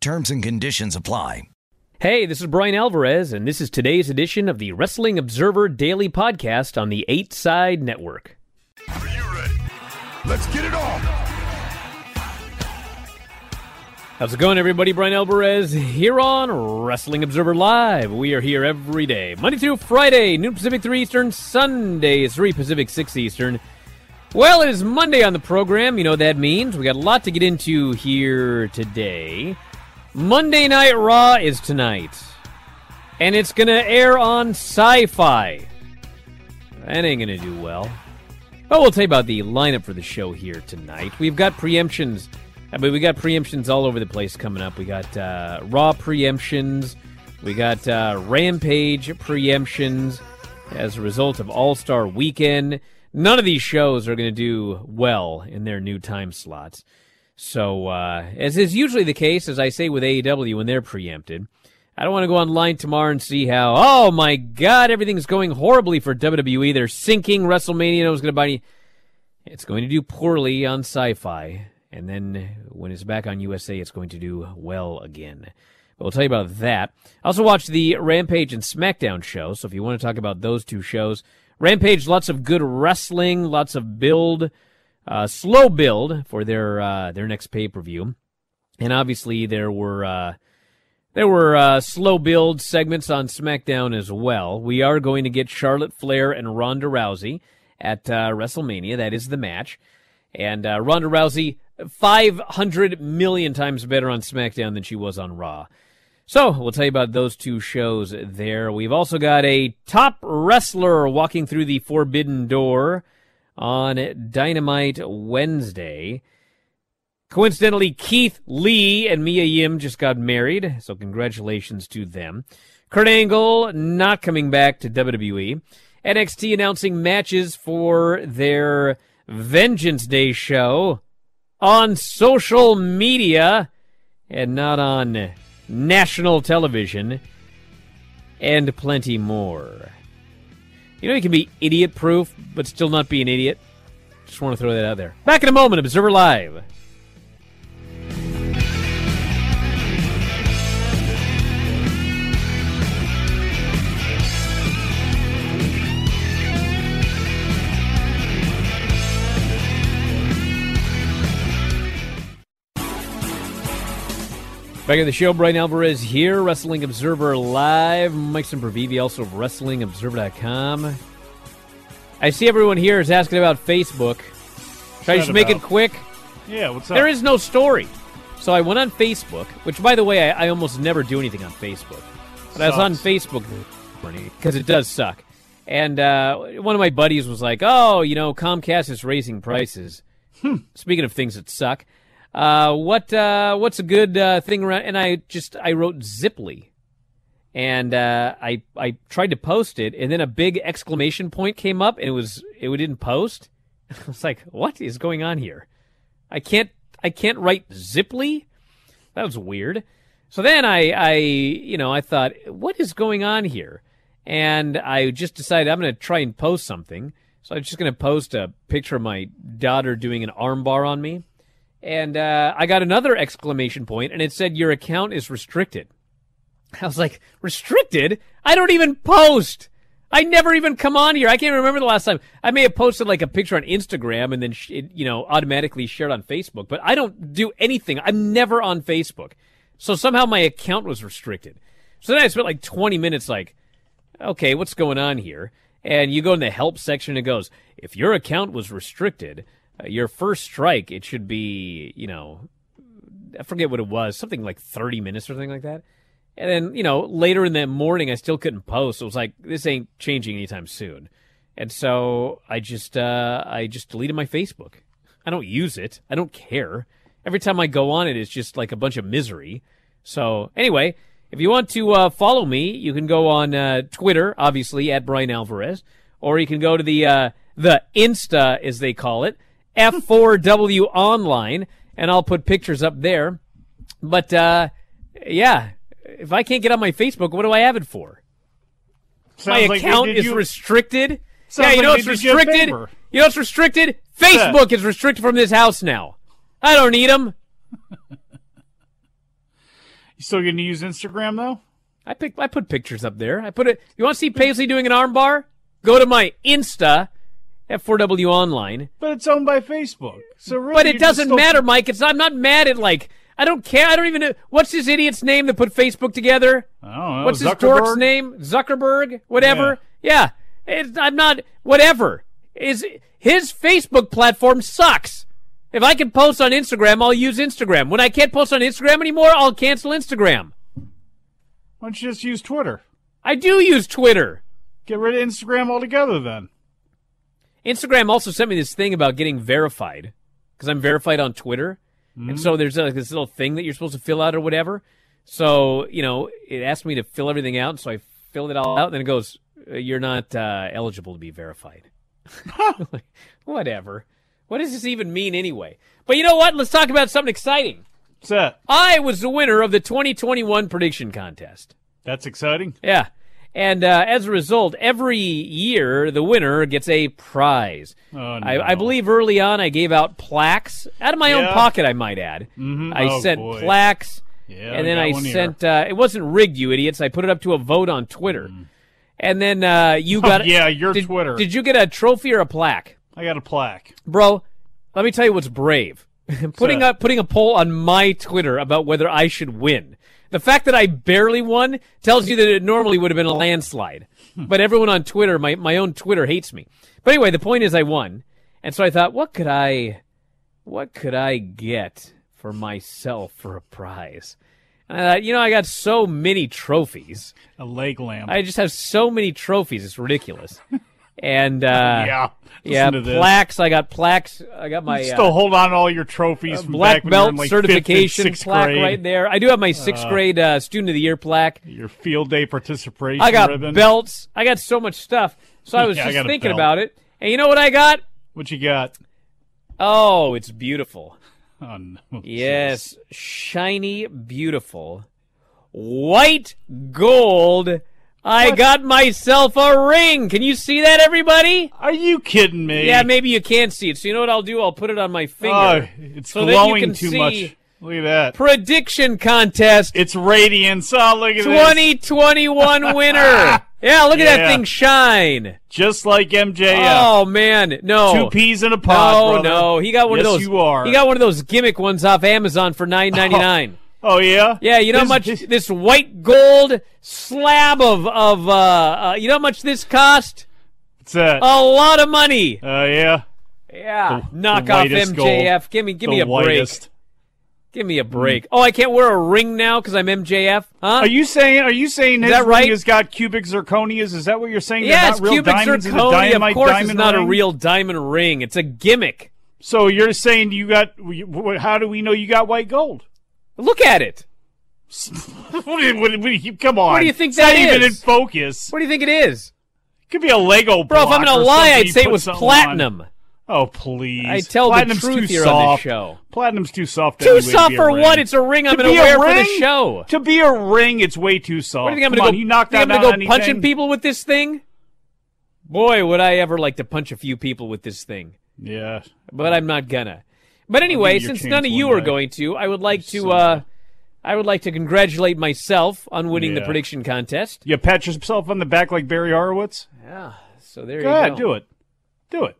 Terms and conditions apply. Hey, this is Brian Alvarez, and this is today's edition of the Wrestling Observer Daily Podcast on the 8 Side Network. Are you ready? Let's get it on! How's it going, everybody? Brian Alvarez here on Wrestling Observer Live. We are here every day, Monday through Friday, noon Pacific, 3 Eastern, Sunday, 3 Pacific, 6 Eastern. Well, it is Monday on the program. You know what that means. We got a lot to get into here today. Monday Night Raw is tonight, and it's going to air on Sci-Fi. That ain't going to do well. But we'll tell you about the lineup for the show here tonight. We've got preemptions. I mean, we got preemptions all over the place coming up. We got Raw preemptions. We got Rampage preemptions as a result of All-Star Weekend. None of these shows are going to do well in their new time slots. So, as is usually the case, as I say with AEW when they're preempted, I don't want to go online tomorrow and see how, oh my God, everything's going horribly for WWE. They're sinking. WrestleMania, no one's going to buy any. It's going to do poorly on Sci-Fi. And then when it's back on USA, it's going to do well again. But we'll tell you about that. I also watched the Rampage and SmackDown show. So if you want to talk about those two shows, Rampage, lots of good wrestling, lots of build. Slow build for their next pay-per-view, and obviously there were slow build segments on SmackDown as well. We are going to get Charlotte Flair and Ronda Rousey at WrestleMania. That is the match, and Ronda Rousey 500 million times better on SmackDown than she was on Raw. So we'll tell you about those two shows there. We've also got a top wrestler walking through the Forbidden Door on Dynamite Wednesday. Coincidentally, Keith Lee and Mia Yim just got married, so congratulations to them. Kurt Angle not coming back to WWE. NXT announcing matches for their Vengeance Day show on social media and not on national television, and plenty more. You know, you can be idiot-proof, but still not be an idiot. Just want to throw that out there. Back in a moment, Observer Live. Back at the show, Brian Alvarez here, Wrestling Observer Live. Mike Sempervivi, also of WrestlingObserver.com. I see everyone here is asking about Facebook. Should I just make it quick? Yeah, what's up? There is no story. So I went on Facebook, which, by the way, I almost never do anything on Facebook. But I was on Facebook because it does suck. And one of my buddies was like, oh, you know, Comcast is raising prices. Speaking of things that suck. What's a good thing around? And I wrote Ziply, and I tried to post it, and then a big exclamation point came up, and it didn't post. I was like, what is going on here? I can't write Ziply. That was weird. So then I thought, what is going on here? And I just decided I'm going to try and post something. So I'm just going to post a picture of my daughter doing an armbar on me. And I got another exclamation point, and it said, your account is restricted. I was like, restricted? I don't even post. I never even come on here. I can't remember the last time. I may have posted like a picture on Instagram and then, automatically shared on Facebook, but I don't do anything. I'm never on Facebook. So somehow my account was restricted. So then I spent like 20 minutes like, okay, what's going on here? And you go in the help section, and it goes, if your account was restricted, your first strike, it should be, I forget what it was, something like 30 minutes or something like that. And then, later in that morning, I still couldn't post. So it was like, this ain't changing anytime soon. And so I just deleted my Facebook. I don't use it. I don't care. Every time I go on it, it's just like a bunch of misery. So anyway, if you want to follow me, you can go on Twitter, obviously, at Brian Alvarez, or you can go to the Insta, as they call it, F4W Online, and I'll put pictures up there. But, yeah, if I can't get on my Facebook, what do I have it for? Sounds my account like, is restricted. Yeah, you know it's restricted? You know it's restricted? Facebook is restricted from this house now. I don't need them. You still going to use Instagram, though? I put pictures up there. I put it. You want to see Paisley doing an armbar? Go to my Insta, F4W Online. But it's owned by Facebook. So really, but it doesn't matter, Mike. I'm not mad at, like, I don't care. I don't even know. What's this idiot's name that put Facebook together? I don't know. What's this dork's name? Zuckerberg? Whatever. Yeah. I'm not. Whatever. His Facebook platform sucks. If I can post on Instagram, I'll use Instagram. When I can't post on Instagram anymore, I'll cancel Instagram. Why don't you just use Twitter? I do use Twitter. Get rid of Instagram altogether, then. Instagram also sent me this thing about getting verified, because I'm verified on Twitter. Mm-hmm. And so there's like this little thing that you're supposed to fill out or whatever. So, you know, it asked me to fill everything out, so I filled it all out, and then it goes, you're not eligible to be verified. Like, whatever. What does this even mean anyway? But you know what? Let's talk about something exciting. What's that? I was the winner of the 2021 prediction contest. That's exciting. Yeah. And as a result, every year the winner gets a prize. Oh, no. I believe early on I gave out plaques out of my own pocket. I might add, I sent plaques, and then I sent. It wasn't rigged, you idiots. I put it up to a vote on Twitter, and then you got. Twitter. Did you get a trophy or a plaque? I got a plaque, bro. Let me tell you what's brave: putting a poll on my Twitter about whether I should win. The fact that I barely won tells you that it normally would have been a landslide. But everyone on Twitter, my own Twitter, hates me. But anyway, the point is I won. And so I thought, what could I get for myself for a prize? And I thought, you know, I got so many trophies. A leg lamp. I just have so many trophies. It's ridiculous. And, plaques. This. I got plaques. I got my, you still hold on to all your trophies. From black back belt when you were in, like, certification fifth and plaque grade. Right there. I do have my sixth grade, student of the year plaque. Your field day participation. I got ribbon. Belts. I got so much stuff. So I was just thinking about it. And you know what I got? What you got? Oh, it's beautiful. Oh, no. Yes. Shiny, beautiful white gold. I got myself a ring. Can you see that, everybody? Are you kidding me? Yeah, maybe you can't see it. So you know what I'll do? I'll put it on my finger. Oh, it's so glowing too much. Look at that. Prediction contest. It's radiance. Oh, look at 2021 this. 2021 winner. Yeah, look at that thing shine. Just like MJF. Oh, man. No. 2 peas in a pod, No. He got one of those. Yes, you are. He got one of those gimmick ones off Amazon for $9.99. Oh, yeah? Yeah, you know how much this white gold slab of you know how much this cost? What's that? A lot of money. Oh, yeah? Yeah. Knock off MJF. Gold. Give me a whitest. Break. Give me a break. Oh, I can't wear a ring now because I'm MJF? Huh? Are you saying his ring has got cubic zirconias? Is that what you're saying? Yeah, it's cubic zirconia. Of course it's not a real diamond ring. It's a gimmick. So you're saying you got – how do we know you got white gold? Look at it. Come on. What do you think that is? It's not even in focus. What do you think it is? It could be a Lego block. Bro, if I'm going to lie, I'd say it was platinum. On. Oh, please. I tell Platinum's the truth here soft. On this show. Platinum's too soft. Too soft for what? It's a ring I'm going to wear for the show. To be a ring, it's way too soft. What do you think I'm going to go punching people with this thing? Boy, would I ever like to punch a few people with this thing. Yeah. But I'm not going to. But anyway, since none of you are going to, I would like to congratulate myself on winning the prediction contest. You pat yourself on the back like Barry Horowitz? Yeah. So there you go. Yeah, do it.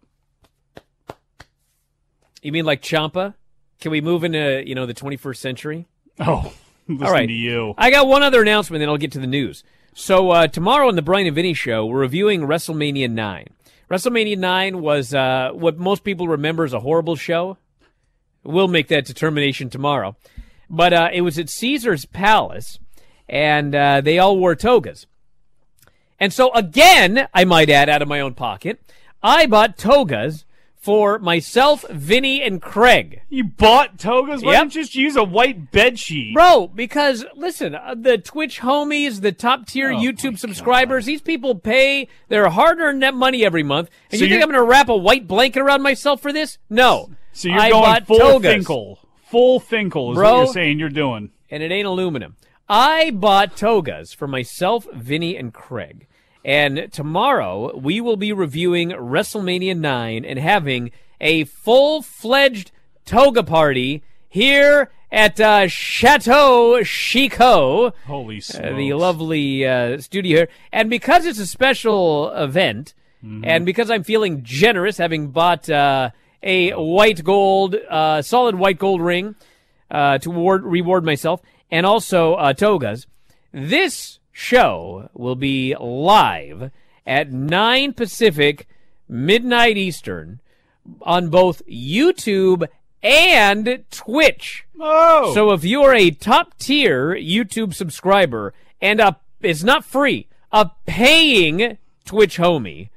You mean like Ciampa? Can we move into, you know, the 21st century? Oh, listen to you. I got one other announcement, then I'll get to the news. So tomorrow on the Brian and Vinny Show, we're reviewing WrestleMania 9. WrestleMania 9 was what most people remember as a horrible show. We'll make that determination tomorrow. But it was at Caesar's Palace, and they all wore togas. And so again, I might add out of my own pocket, I bought togas for myself, Vinny, and Craig. You bought togas? Why don't you just use a white bedsheet? Bro, because, listen, the Twitch homies, the top-tier YouTube subscribers, these people pay their hard-earned net money every month. And so you think I'm going to wrap a white blanket around myself for this? No. So you're going full togas. Finkel. Full Finkel is what you're saying you're doing. And it ain't aluminum. I bought togas for myself, Vinny, and Craig. And tomorrow, we will be reviewing WrestleMania 9 and having a full-fledged toga party here at Chateau Chico. Holy smokes. The lovely studio here. And because it's a special event, and because I'm feeling generous, having bought a white gold, solid white gold ring to reward myself, and also togas, this show will be live at 9 Pacific, midnight Eastern, on both YouTube and Twitch. Oh. So if you are a top-tier YouTube subscriber and it's not free, a paying Twitch homie,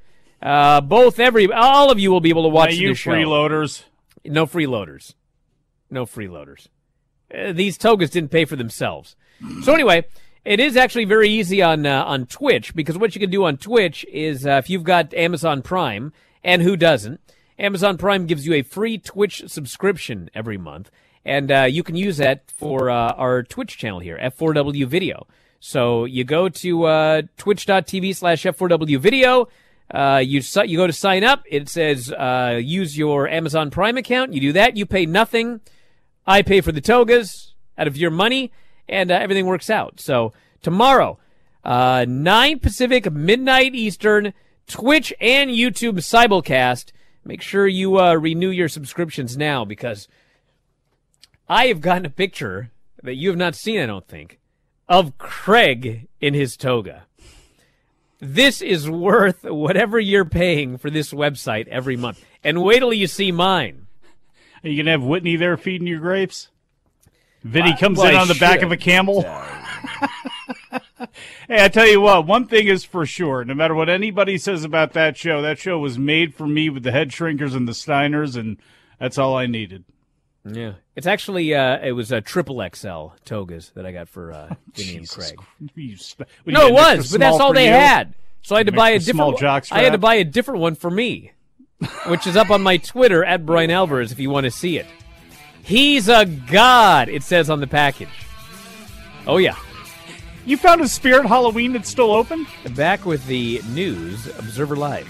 all of you will be able to watch this show. Freeloaders. No freeloaders. No freeloaders. These togas didn't pay for themselves. So anyway, it is actually very easy on Twitch, because what you can do on Twitch is if you've got Amazon Prime, and who doesn't, Amazon Prime gives you a free Twitch subscription every month, and you can use that for our Twitch channel here, F4W Video. So you go to twitch.tv/F4W Video, you go to sign up, it says use your Amazon Prime account, you do that, you pay nothing, I pay for the togas out of your money, and everything works out. So tomorrow, 9 Pacific, midnight Eastern, Twitch and YouTube simulcast. Make sure you renew your subscriptions now, because I have gotten a picture that you have not seen, I don't think, of Craig in his toga. This is worth whatever you're paying for this website every month. And wait till you see mine. Are you going to have Whitney there feeding your grapes? Vinny comes in on the back of a camel. Hey, I tell you what, one thing is for sure. No matter what anybody says about that show was made for me with the head shrinkers and the Steiners, and that's all I needed. Yeah. It's actually, it was a triple XL togas that I got for Vinny and Craig. No, it was, but that's all they had. So I had to buy a different one. I had to buy a different one for me, which is up on my Twitter at Brian Alvarez if you want to see it. He's a god, it says on the package. Oh, yeah. You found a Spirit Halloween that's still open? Back with the news, Observer Live.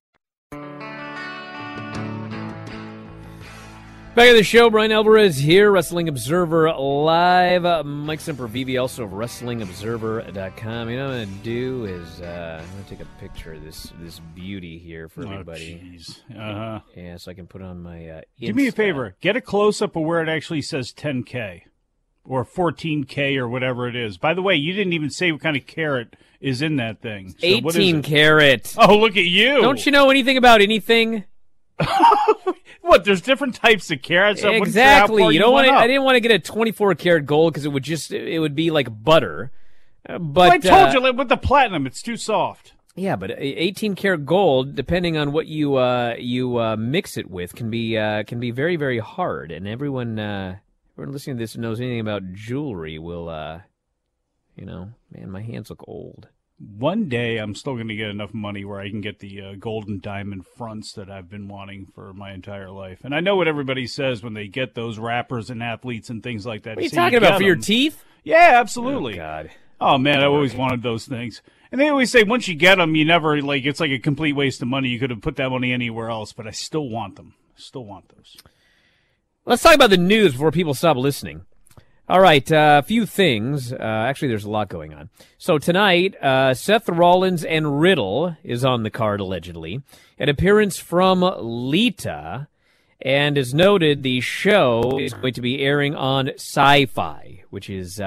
Back at the show, Brian Alvarez here, Wrestling Observer Live. Mike Sempervivi, also WrestlingObserver.com. You know what I'm going to do is I'm going to take a picture of this beauty here for everybody. Uh-huh. Yeah, so I can put on my Insta. Do me a favor. Get a close-up of where it actually says 10K or 14K or whatever it is. By the way, you didn't even say what kind of carat is in that thing. So 18 what is it? Carat. Oh, look at you. Don't you know anything about anything? What? There's different types of carrots. Exactly. You don't want. I didn't want to get a 24-karat gold because it would be like butter. But well, I told you like, with the platinum, it's too soft. Yeah, but 18-karat gold, depending on what you mix it with, can be very very hard. And everyone listening to this who knows anything about jewelry will man, my hands look old. One day I'm still going to get enough money where I can get the golden diamond fronts that I've been wanting for my entire life. And I know what everybody says when they get those rappers and athletes and things like that. What are you talking about for your teeth? Yeah, absolutely. Oh, God. Oh, man, I always wanted those things. And they always say once you get them, you never, like, it's like a complete waste of money. You could have put that money anywhere else, but I still want them. I still want those. Let's talk about the news before people stop listening. All right, a few things. Actually, there's a lot going on. So tonight, Seth Rollins and Riddle is on the card, allegedly. An appearance from Lita. And as noted, the show is going to be airing on Sci-Fi, which is,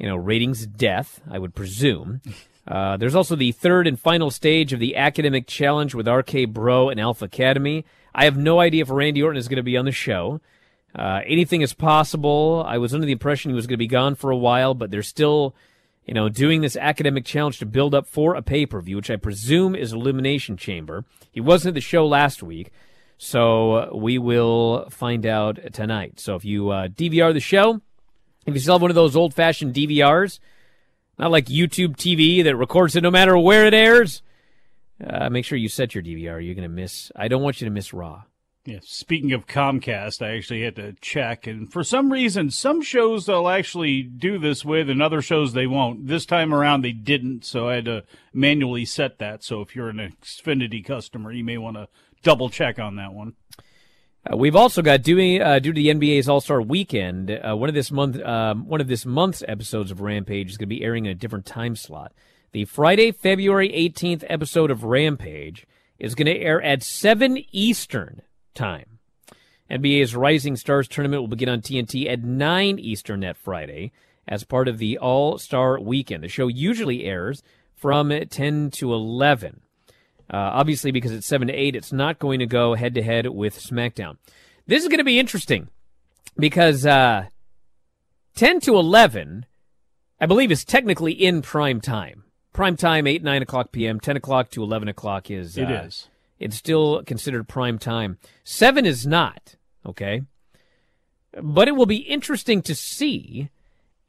ratings death, I would presume. There's also the third and final stage of the academic challenge with RK Bro and Alpha Academy. I have no idea if Randy Orton is going to be on the show. Anything is possible. I was under the impression he was going to be gone for a while, but they're still, doing this academic challenge to build up for a pay-per-view, which I presume is Elimination Chamber. He wasn't at the show last week, so we will find out tonight. So if you DVR the show, if you still have one of those old-fashioned DVRs, not like YouTube TV that records it no matter where it airs, make sure you set your DVR. You're going to miss. I don't want you to miss Raw. Yeah, speaking of Comcast, I actually had to check, and for some reason, some shows they'll actually do this with, and other shows they won't. This time around, they didn't, so I had to manually set that. So if you're an Xfinity customer, you may want to double-check on that one. We've also got, due to the NBA's All-Star Weekend, one of this month's episodes of Rampage is going to be airing in a different time slot. The Friday, February 18th episode of Rampage is going to air at 7 Eastern time. NBA's Rising Stars tournament will begin on TNT at 9 Eastern that Friday as part of the All-Star Weekend. The show usually airs from 10 to 11. Obviously, because it's 7 to 8, it's not going to go head-to-head with SmackDown. This is going to be interesting because 10 to 11, I believe, is technically in prime time. Prime time, 8, 9 o'clock p.m., 10 o'clock to 11 o'clock is... It is. It's still considered prime time. 7 is not, okay? But it will be interesting to see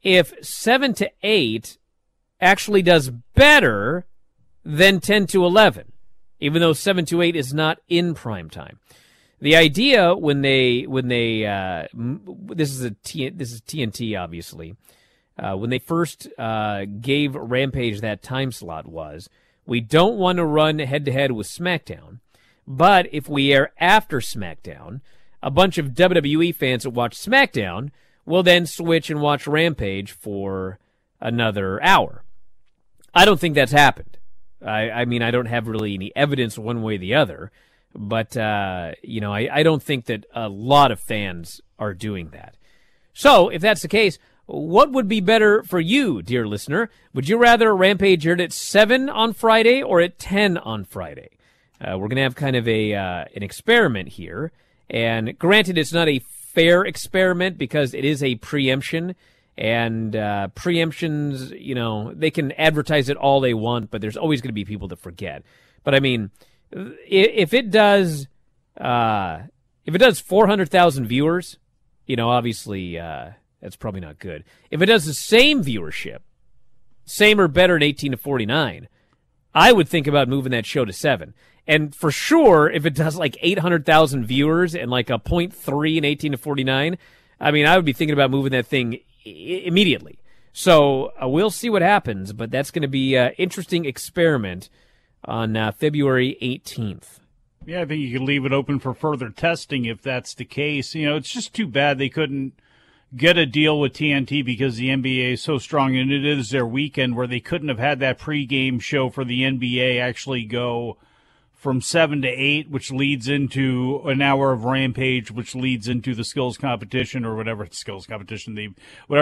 if 7 to 8 actually does better than 10 to 11, even though 7 to 8 is not in prime time. The idea when this is TNT, obviously, when they first gave Rampage that time slot was, we don't want to run head-to-head with SmackDown. But if we air after SmackDown, a bunch of WWE fans that watch SmackDown will then switch and watch Rampage for another hour. I don't think that's happened. I mean, I don't have really any evidence one way or the other. But, I don't think that a lot of fans are doing that. So if that's the case, what would be better for you, dear listener? Would you rather Rampage aired at 7 on Friday or at 10 on Friday? We're going to have kind of an experiment here. And granted, it's not a fair experiment because it is a preemption. And preemptions, they can advertise it all they want, but there's always going to be people that forget. But, I mean, if it does 400,000 viewers, obviously... That's probably not good. If it does the same viewership, same or better at 18 to 49, I would think about moving that show to 7. And for sure, if it does like 800,000 viewers and like a 0.3 in 18 to 49, I mean, I would be thinking about moving that thing immediately. So we'll see what happens, but that's going to be an interesting experiment on February 18th. Yeah, I think you could leave it open for further testing if that's the case. It's just too bad they couldn't get a deal with TNT because the NBA is so strong, and it is their weekend where they couldn't have had that pregame show for the NBA actually go from 7 to 8, which leads into an hour of Rampage, which leads into the skills competition or whatever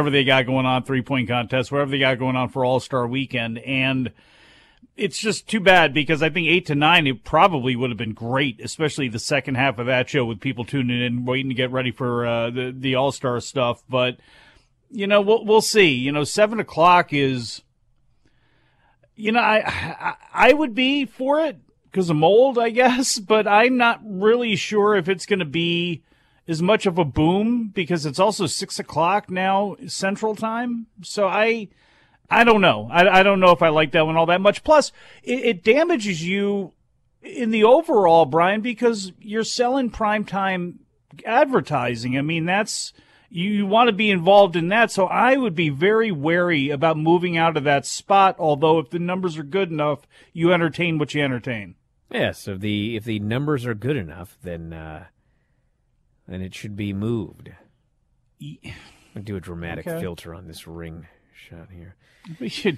they got going on, three-point contest, whatever they got going on for All-Star Weekend. And it's just too bad because I think 8 to 9, it probably would have been great, especially the second half of that show with people tuning in, waiting to get ready for the All-Star stuff. But, we'll see. 7 o'clock is, I would be for it because I'm old, I guess. But I'm not really sure if it's going to be as much of a boom because it's also 6 o'clock now Central Time. So I don't know. I don't know if I like that one all that much. Plus, it damages you in the overall, Brian, because you're selling primetime advertising. I mean, that's you want to be involved in that. So I would be very wary about moving out of that spot, although if the numbers are good enough, you entertain what you entertain. Yes, if the numbers are good enough, then it should be moved. I'll do a dramatic filter on this ring shot here.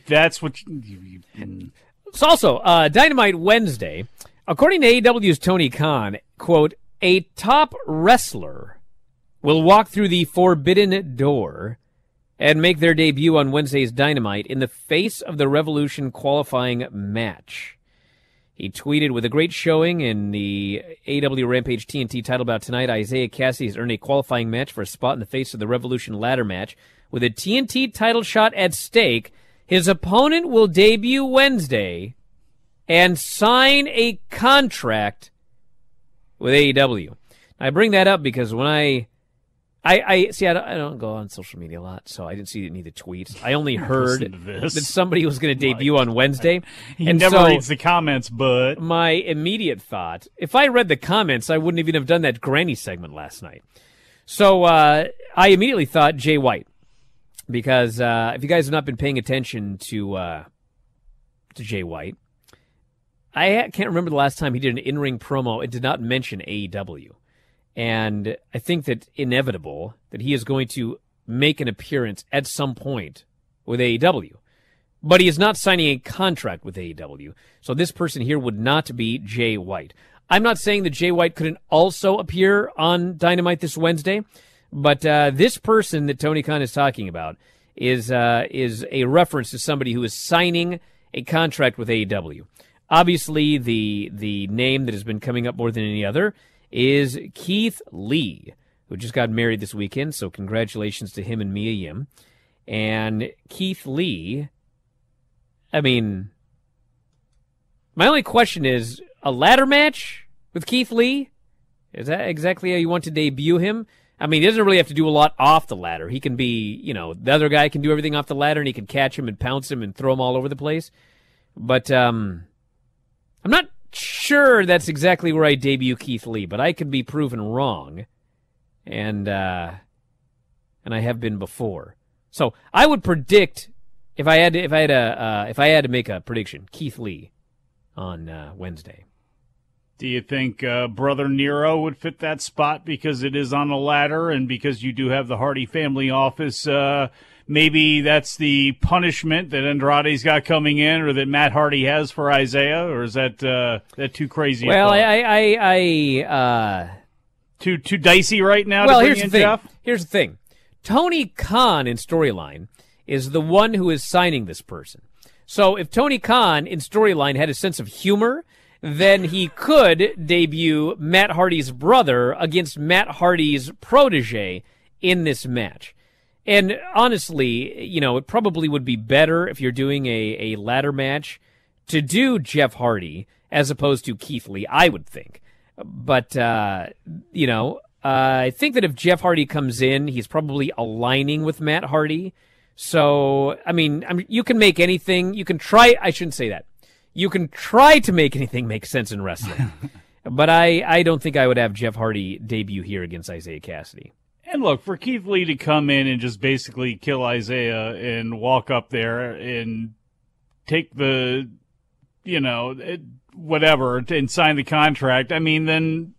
That's what you So also, Dynamite Wednesday, according to AEW's Tony Khan, quote, a top wrestler will walk through the Forbidden Door and make their debut on Wednesday's Dynamite in the face of the Revolution qualifying match. He tweeted, with a great showing in the AEW Rampage TNT title bout tonight, Isaiah Cassidy has earned a qualifying match for a spot in the face of the Revolution ladder match. With a TNT title shot at stake, his opponent will debut Wednesday and sign a contract with AEW. I bring that up because when I don't go on social media a lot, so I didn't see any of the tweets. I only heard that somebody was going to debut on Wednesday. He never reads the comments, but... My immediate thought, if I read the comments, I wouldn't even have done that granny segment last night. So I immediately thought Jay White, because if you guys have not been paying attention to Jay White, I can't remember the last time he did an in-ring promo. It did not mention AEW. And I think that inevitable that he is going to make an appearance at some point with AEW. But he is not signing a contract with AEW. So this person here would not be Jay White. I'm not saying that Jay White couldn't also appear on Dynamite this Wednesday, but this person that Tony Khan is talking about is a reference to somebody who is signing a contract with AEW. Obviously, the name that has been coming up more than any other is Keith Lee, who just got married this weekend, so congratulations to him and Mia Yim. And Keith Lee, I mean, my only question is, a ladder match with Keith Lee? Is that exactly how you want to debut him? I mean, he doesn't really have to do a lot off the ladder. He can be, you know, the other guy can do everything off the ladder, and he can catch him and pounce him and throw him all over the place. But I'm not sure that's exactly where I debut Keith Lee, but I could be proven wrong, and I have been before. So I would predict, if I had to make a prediction, Keith Lee on Wednesday. Do you think Brother Nero would fit that spot because it is on a ladder and because you do have the Hardy family office? Maybe that's the punishment that Andrade's got coming in, or that Matt Hardy has for Isaiah, or is that too crazy? Well, too dicey right now. Well, here's the thing. Tony Khan in storyline is the one who is signing this person. So if Tony Khan in storyline had a sense of humor, then he could debut Matt Hardy's brother against Matt Hardy's protege in this match. And honestly, you know, it probably would be better if you're doing a ladder match to do Jeff Hardy as opposed to Keith Lee, I would think. But, you know, I think that if Jeff Hardy comes in, he's probably aligning with Matt Hardy. So, I mean, you can make anything. You can try. I shouldn't say that. You can try to make anything make sense in wrestling. But I don't think I would have Jeff Hardy debut here against Isaiah Cassidy. And look, for Keith Lee to come in and just basically kill Isaiah and walk up there and take the, you know, whatever, and sign the contract, I mean, then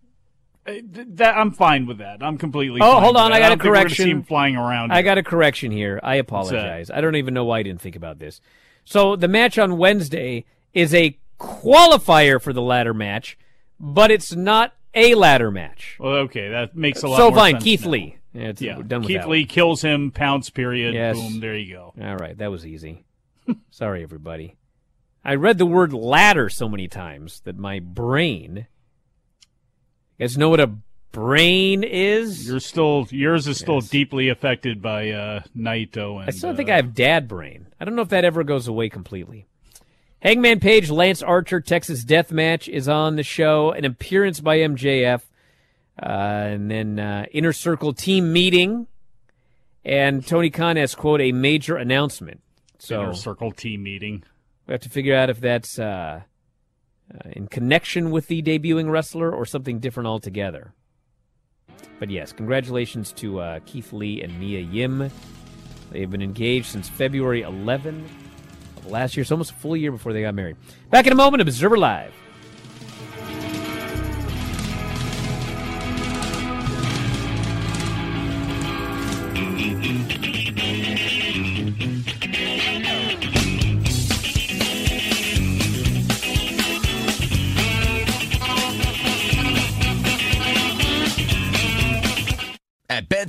that I'm fine with that. I'm completely fine. Oh, hold on. I got a correction. I don't think we're going to see him flying around. I got a correction here. I apologize. I don't even know why I didn't think about this. So the match on Wednesday is a qualifier for the ladder match, but it's not a ladder match. Well, okay, that makes a lot more sense. So fine, Keith Lee. Yeah, done with Keith Lee one. Kills him, pounce, period. Yes. Boom, there you go. All right, that was easy. Sorry, everybody. I read the word ladder so many times that my brain... You guys know what a brain is? Yours is still deeply affected by Naito. And, I still think I have dad brain. I don't know if that ever goes away completely. Hangman Page, Lance Archer, Texas Deathmatch is on the show. An appearance by MJF. And then Inner Circle team meeting. And Tony Khan has, quote, a major announcement. So Inner Circle team meeting. We have to figure out if that's in connection with the debuting wrestler or something different altogether. But yes, congratulations to Keith Lee and Mia Yim. They've been engaged since February 11 of last year. It's almost a full year before they got married. Back in a moment, Observer Live. At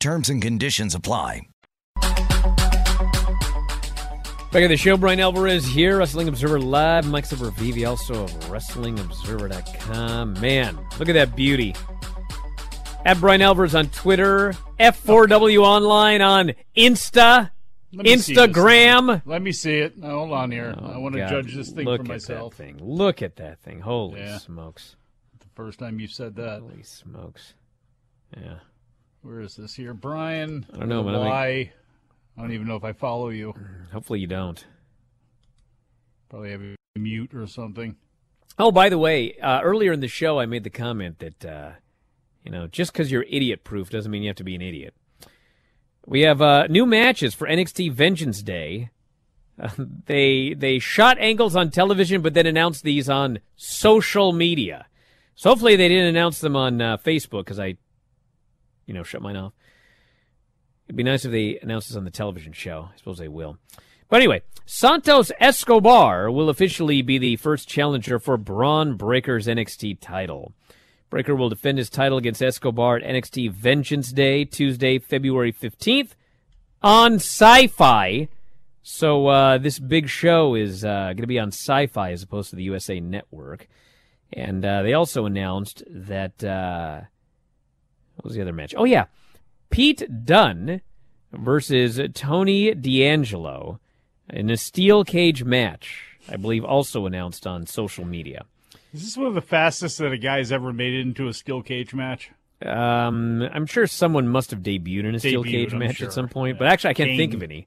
Terms and conditions apply. Back at the show, Brian Alvarez here, Wrestling Observer Live. Mike Sempervivi, also of WrestlingObserver.com. Man, look at that beauty. At Brian Alvarez on Twitter, F4W Online on Insta, Instagram. Let me see it. Now, hold on here. Oh, I want to judge this thing for myself. Look at that thing. Holy smokes. The first time you said that. Holy smokes. Yeah. Where is this here? Brian. I don't know, man. I don't even know if I follow you. Hopefully you don't. Probably have you mute or something. Oh, by the way, earlier in the show I made the comment that, just because you're idiot-proof doesn't mean you have to be an idiot. We have new matches for NXT Vengeance Day. They shot angles on television but then announced these on social media. So hopefully they didn't announce them on Facebook because I... shut mine off. It'd be nice if they announced this on the television show. I suppose they will. But anyway, Santos Escobar will officially be the first challenger for Braun Breaker's NXT title. Breaker will defend his title against Escobar at NXT Vengeance Day, Tuesday, February 15th, on Sci-Fi. So this big show is going to be on Sci-Fi as opposed to the USA Network. And they also announced that... what was the other match? Oh, yeah. Pete Dunne versus Tony D'Angelo in a steel cage match, I believe also announced on social media. Is this one of the fastest that a guy's ever made it into a steel cage match? I'm sure someone must have debuted in a steel cage match at some point, but actually I can't think of any.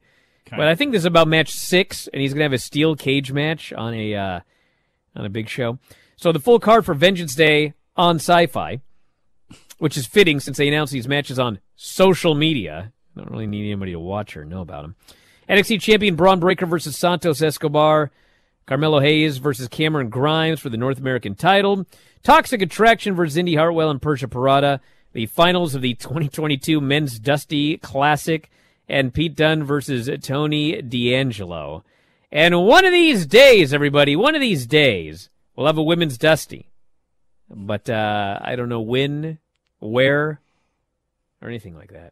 But I think this is about match 6, and he's going to have a steel cage match on a big show. So the full card for Vengeance Day on Sci-Fi. Which is fitting since they announced these matches on social media. Don't really need anybody to watch or know about them. NXT champion Braun Breaker versus Santos Escobar. Carmelo Hayes versus Cameron Grimes for the North American title. Toxic Attraction versus Indy Hartwell and Persia Parada. The finals of the 2022 Men's Dusty Classic. And Pete Dunne versus Tony D'Angelo. And one of these days, everybody, one of these days, we'll have a Women's Dusty. But I don't know when... where, or anything like that.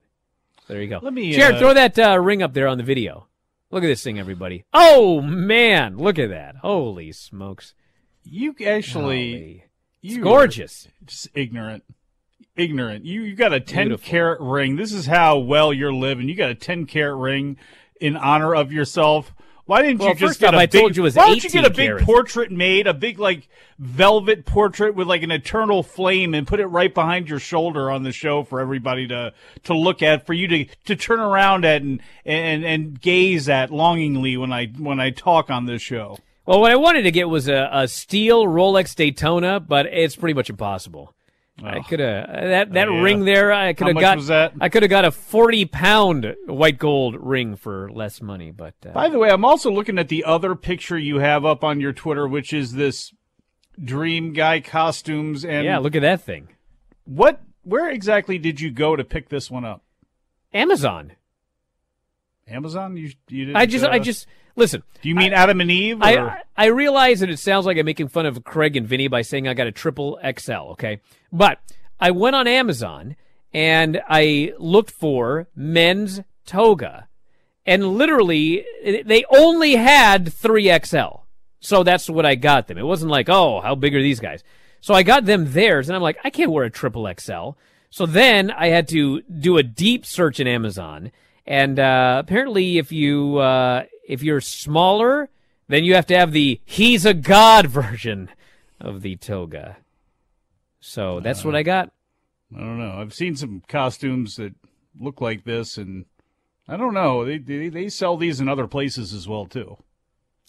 There you go. Jared, throw that ring up there on the video. Look at this thing, everybody. Oh, man, look at that. Holy smokes. You actually... It's gorgeous. Just ignorant. Ignorant. You got a 10-carat ring. This is how well you're living. You got a 10-carat ring in honor of yourself. Why didn't you just get a big... Why don't you get a big portrait made, a big, velvet portrait with, an eternal flame and put it right behind your shoulder on the show for everybody to look at, for you to turn around at and gaze at longingly when I talk on this show? Well, what I wanted to get was a steel Rolex Daytona, but it's pretty much impossible. Oh. I could have ring there. I could have got. Was that? I could have got a 40-pound white gold ring for less money. But by the way, I'm also looking at the other picture you have up on your Twitter, which is this dream guy costumes and look at that thing. What? Where exactly did you go to pick this one up? Amazon. Amazon? You didn't? I just listen. Do you mean Adam and Eve? Or? I realize that it sounds like I'm making fun of Craig and Vinny by saying I got a triple XL, okay? But I went on Amazon and I looked for men's toga, and literally they only had 3XL, so that's what I got them. It wasn't like, oh, how big are these guys? So I got them theirs, and I'm like, I can't wear a triple XL. So then I had to do a deep search in Amazon, and apparently if you're smaller, then you have to have the "He's a God" version of the toga. So that's what I got. I don't know. I've seen some costumes that look like this, and I don't know. They sell these in other places as well too.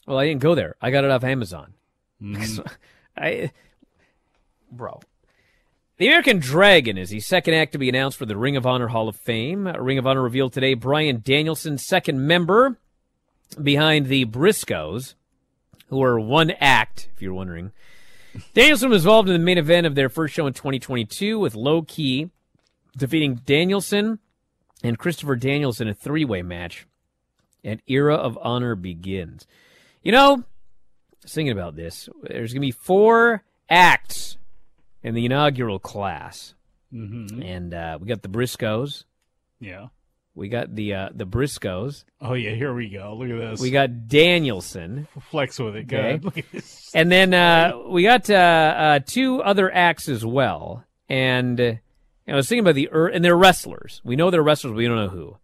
Well, I didn't go there. I got it off Amazon. Mm-hmm. Bro. The American Dragon is the second act to be announced for the Ring of Honor Hall of Fame. Ring of Honor revealed today Bryan Danielson, second member behind the Briscoes, who are one act, if you're wondering. Danielson was involved in the main event of their first show in 2022 with Low Key defeating Danielson and Christopher Daniels in a three-way match. An era of honor begins. You know, thinking about this, there's going to be four acts in the inaugural class. Mm-hmm. And we got the Briscoes. Yeah. We got the Briscoes. Oh, yeah, here we go. Look at this. We got Danielson. Flex with it, guy. Okay. Look at this. And then we got two other acts as well. And I was thinking about and they're wrestlers. We know they're wrestlers, but we don't know who.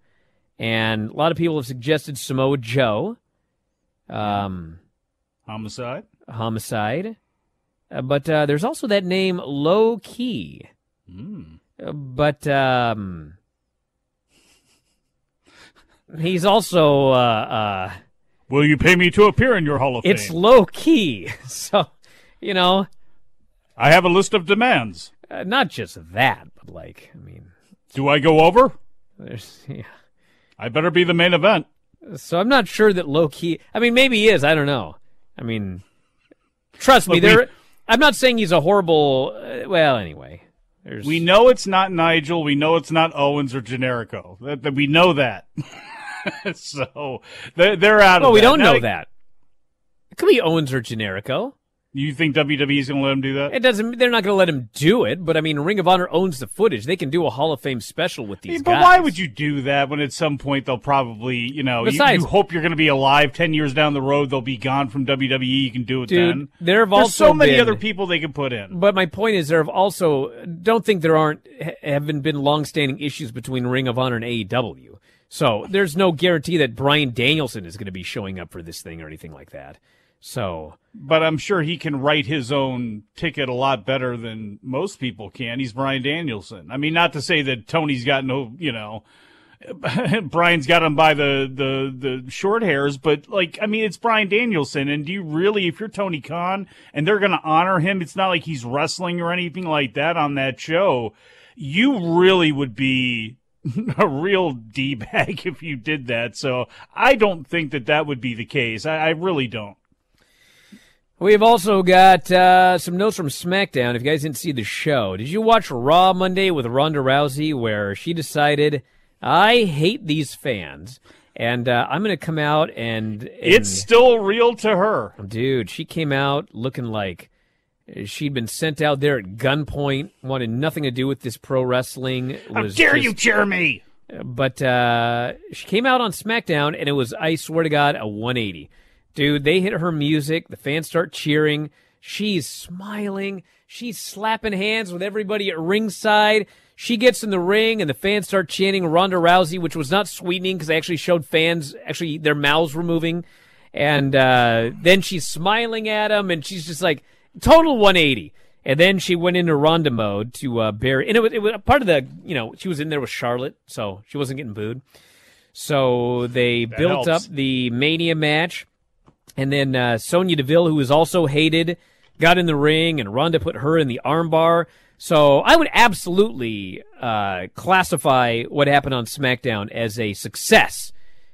And a lot of people have suggested Samoa Joe. Homicide. But there's also that name, Low Key. Mm. But he's also... will you pay me to appear in your Hall of Fame? It's Low Key. So, you know... I have a list of demands. Not just that, but like, I mean... Do I go over? Yeah. I better be the main event. So I'm not sure that Low Key... I mean, maybe he is. I don't know. I mean... Trust me, I'm not saying he's a horrible... well, anyway. We know it's not Nigel. We know it's not Owens or Generico. We know that. So they're out of that. We don't know that. It could be Owens or Generico. You think WWE's going to let him do that? It doesn't. They're not going to let him do it, but, I mean, Ring of Honor owns the footage. They can do a Hall of Fame special with these guys. But why would you do that when at some point they'll probably, you know, you hope you're going to be alive 10 years down the road. They'll be gone from WWE. You can do it then. There's so many other people they can put in. But my point is don't think there haven't been longstanding issues between Ring of Honor and AEW. So there's no guarantee that Bryan Danielson is going to be showing up for this thing or anything like that. So, but I'm sure he can write his own ticket a lot better than most people can. He's Bryan Danielson. I mean, not to say that Tony's got no, you know, Brian's got him by the short hairs, but like, I mean, it's Bryan Danielson. And do you really, if you're Tony Khan and they're going to honor him, it's not like he's wrestling or anything like that on that show. You really would be a real D-bag if you did that. So I don't think that would be the case. I really don't. We've also got some notes from SmackDown. If you guys didn't see the show, did you watch Raw Monday with Ronda Rousey where she decided, I hate these fans, and I'm going to come out and... It's still real to her. Dude, she came out looking like she'd been sent out there at gunpoint, wanted nothing to do with this pro wrestling. How dare you, Jeremy! But she came out on SmackDown, and it was, I swear to God, a 180. Dude, they hit her music. The fans start cheering. She's smiling. She's slapping hands with everybody at ringside. She gets in the ring, and the fans start chanting Ronda Rousey, which was not sweetening because they actually showed fans, actually their mouths were moving. And then she's smiling at them, and she's just like, total 180. And then she went into Ronda mode to bury. And it was part of the, you know, she was in there with Charlotte, so she wasn't getting booed. So they built up the Mania match. And then Sonya Deville, who was also hated, got in the ring, and Ronda put her in the armbar. So I would absolutely classify what happened on SmackDown as a success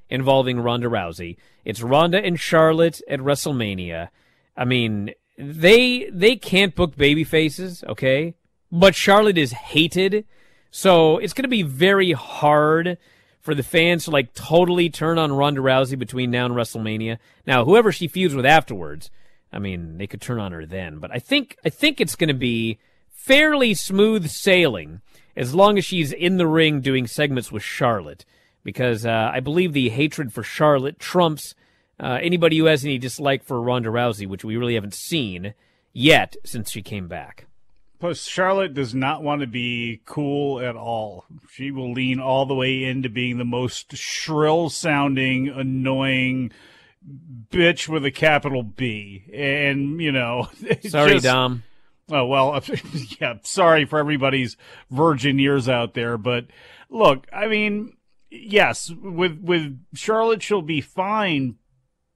involving Ronda Rousey. It's Ronda and Charlotte at WrestleMania. I mean, they can't book babyfaces, okay? But Charlotte is hated, so it's going to be very hard for the fans to, like, totally turn on Ronda Rousey between now and WrestleMania. Now, whoever she feuds with afterwards, I mean, they could turn on her then. But I think it's going to be fairly smooth sailing as long as she's in the ring doing segments with Charlotte. Because I believe the hatred for Charlotte trumps anybody who has any dislike for Ronda Rousey, which we really haven't seen yet since she came back. Plus, Charlotte does not want to be cool at all. She will lean all the way into being the most shrill-sounding, annoying bitch with a capital B. And, you know... Sorry, just, Dom. Oh, well, yeah, sorry for everybody's virgin ears out there. But, look, I mean, yes, with Charlotte, she'll be fine,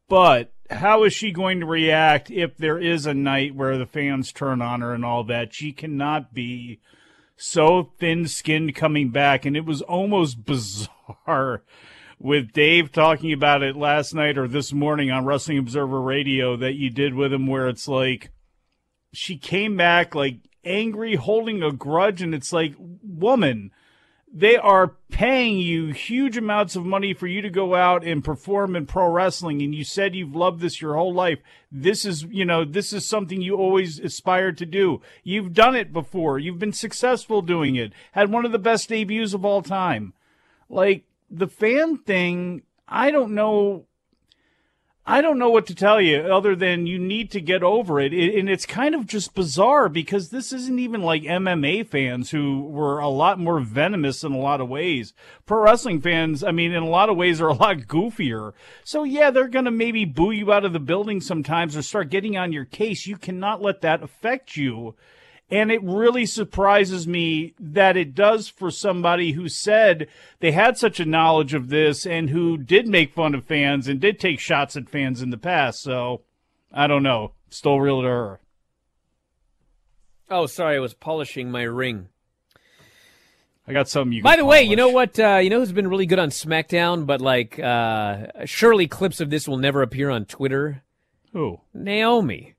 but... how is she going to react if there is a night where the fans turn on her and all that? She cannot be so thin-skinned coming back. And it was almost bizarre with Dave talking about it last night or this morning on Wrestling Observer Radio that you did with him, where it's like she came back like angry, holding a grudge, and it's like, woman, they are paying you huge amounts of money for you to go out and perform in pro wrestling, and you said you've loved this your whole life. This is, you know, this is something you always aspired to do. You've done it before. You've been successful doing it. Had one of the best debuts of all time. Like, the fan thing, I don't know what to tell you other than you need to get over it. And it's kind of just bizarre because this isn't even like MMA fans who were a lot more venomous in a lot of ways. Pro wrestling fans, I mean, in a lot of ways are a lot goofier. So, yeah, they're going to maybe boo you out of the building sometimes or start getting on your case. You cannot let that affect you. And it really surprises me that it does for somebody who said they had such a knowledge of this and who did make fun of fans and did take shots at fans in the past. So, I don't know. Still real to her. Oh, sorry. I was polishing my ring. I got something you can By the way, you know what? You know who's been really good on SmackDown, but like surely clips of this will never appear on Twitter? Who? Naomi.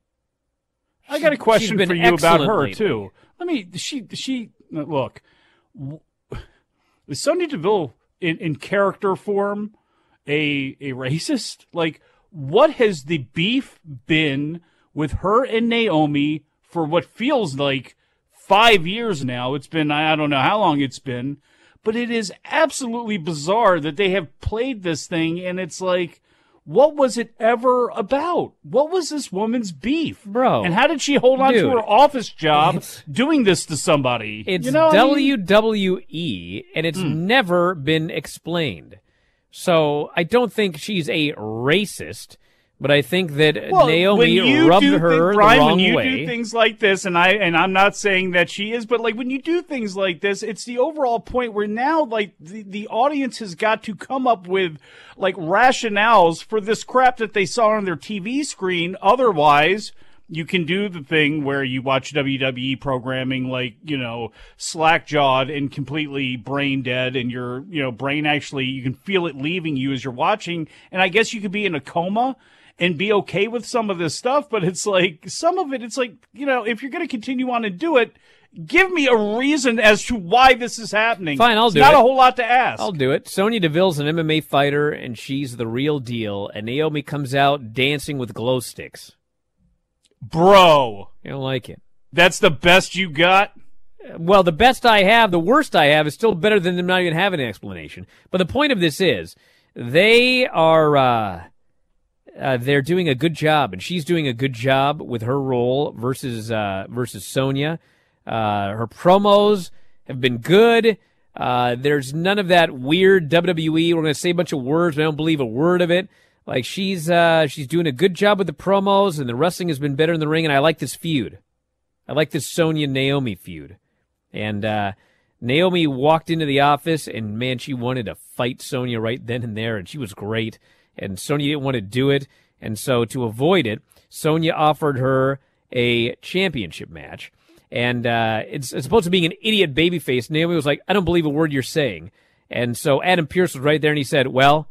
I got a question for you about her, too. Let me, look, is Sonya Deville in character form a racist? Like, what has the beef been with her and Naomi for what feels like 5 years now? It's been, I don't know how long it's been, but it is absolutely bizarre that they have played this thing, and it's like, what was it ever about? What was this woman's beef? Bro. And how did she hold on to her office job doing this to somebody? It's WWE, and it's never been explained. So I don't think she's a racist, but I think that Naomi rubbed her the wrong way. When you do things like this, and I'm not saying that she is, but like when you do things like this, it's the overall point where now like the audience has got to come up with like rationales for this crap that they saw on their TV screen. Otherwise, you can do the thing where you watch WWE programming like, you know, slack-jawed and completely brain dead, and your, you know, brain actually, you can feel it leaving you as you're watching. And I guess you could be in a coma and be okay with some of this stuff, but it's like, some of it, it's like, you know, if you're going to continue on and do it, give me a reason as to why this is happening. Fine, I'll do it. Not a whole lot to ask. I'll do it. Sonya Deville's an MMA fighter, and she's the real deal, and Naomi comes out dancing with glow sticks. Bro. You don't like it. That's the best you got? Well, the best I have, the worst I have, is still better than them not even having an explanation. But the point of this is, they are, they're doing a good job, and she's doing a good job with her role versus Sonya. Her promos have been good. There's none of that weird WWE, we're going to say a bunch of words, but I don't believe a word of it. Like, she's doing a good job with the promos, and the wrestling has been better in the ring, and I like this feud. I like this Sonya-Naomi feud. And Naomi walked into the office, and, man, she wanted to fight Sonya right then and there, and she was great. And Sonya didn't want to do it, and so to avoid it, Sonya offered her a championship match. And it's supposed to be an idiot babyface. Naomi was like, I don't believe a word you're saying. And so Adam Pearce was right there, and he said, well,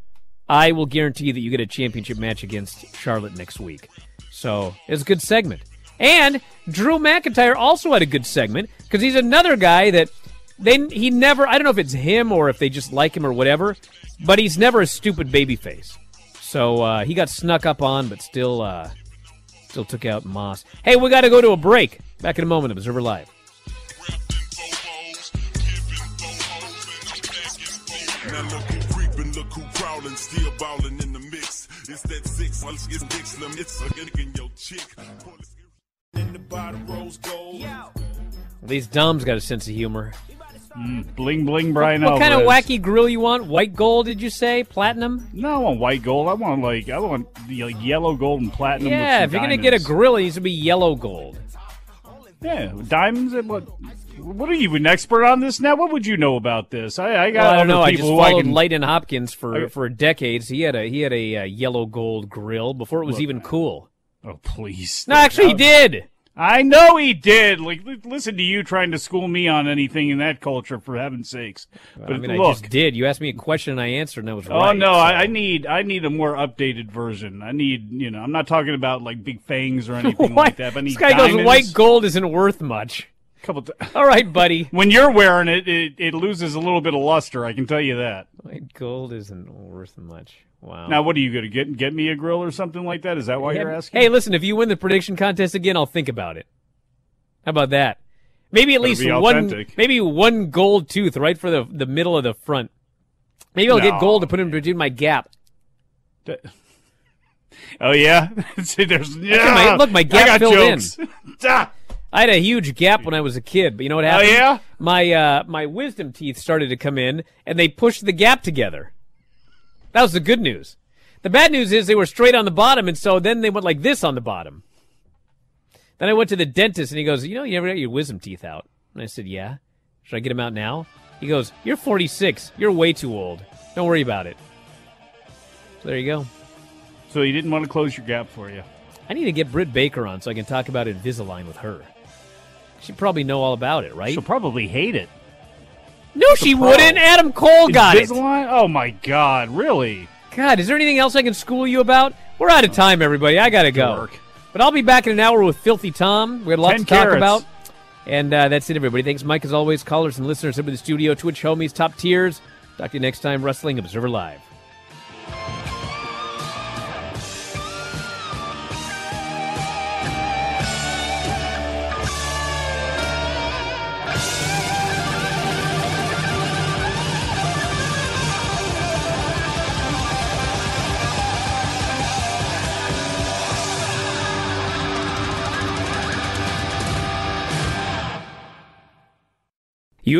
I will guarantee that you get a championship match against Charlotte next week. So it's a good segment. And Drew McIntyre also had a good segment because he's another guy that he never, I don't know if it's him or if they just like him or whatever, but he's never a stupid babyface. So he got snuck up on, but still took out Moss. Hey, we got to go to a break. Back in a moment, Observer Live. Still ballin' in the mix. It's that six. Once it's mixed, it's a in your chick. In the bottom rose gold. At least Dom's got a sense of humor. Bling, bling, Brian Alvarez. What kind of wacky grill you want? White gold, did you say? Platinum? No, I want white gold. I want like yellow gold and platinum. Yeah, if you're going to get a grill, it needs to be yellow gold. Yeah, diamonds and what? What are you, an expert on this now? What would you know about this? I don't know. I just followed Lightning Hopkins for decades. He had a yellow gold grill before it was even cool. Oh, please. No, actually, he did. I know he did. Like, listen to you trying to school me on anything in that culture, for heaven's sakes. But I mean, look, I just did. You asked me a question and I answered, and that was right. Oh no, so. I need a more updated version. I need, I'm not talking about like big fangs or anything like that. But I need this guy diamonds. Goes, white gold isn't worth much. All right, buddy. When you're wearing it, it loses a little bit of luster. I can tell you that. White gold isn't worth much. Wow. Now, what are you going to get? Get me a grill or something like that? Is that why you're asking? Hey, listen, if you win the prediction contest again, I'll think about it. How about that? Maybe at least one gold tooth right for the middle of the front. Maybe I'll get gold to put in between my gap. Oh, yeah? See, there's... Yeah. Look, my gap filled in. I had a huge gap when I was a kid, but you know what happened? Oh, yeah? My wisdom teeth started to come in, and they pushed the gap together. That was the good news. The bad news is they were straight on the bottom, and so then they went like this on the bottom. Then I went to the dentist, and he goes, you never got your wisdom teeth out. And I said, yeah. Should I get them out now? He goes, you're 46. You're way too old. Don't worry about it. So there you go. So he didn't want to close your gap for you. I need to get Britt Baker on so I can talk about Invisalign with her. She'd probably know all about it, right? She'll probably hate it. No, she wouldn't. Adam Cole got it. Invisalign? Oh, my God. Really? God, is there anything else I can school you about? We're out of time, everybody. I got to go. Work. But I'll be back in an hour with Filthy Tom. We had a lot to talk about. And that's it, everybody. Thanks, Mike, as always. Callers and listeners up in the studio. Twitch homies, top tiers. Talk to you next time. Wrestling Observer Live. You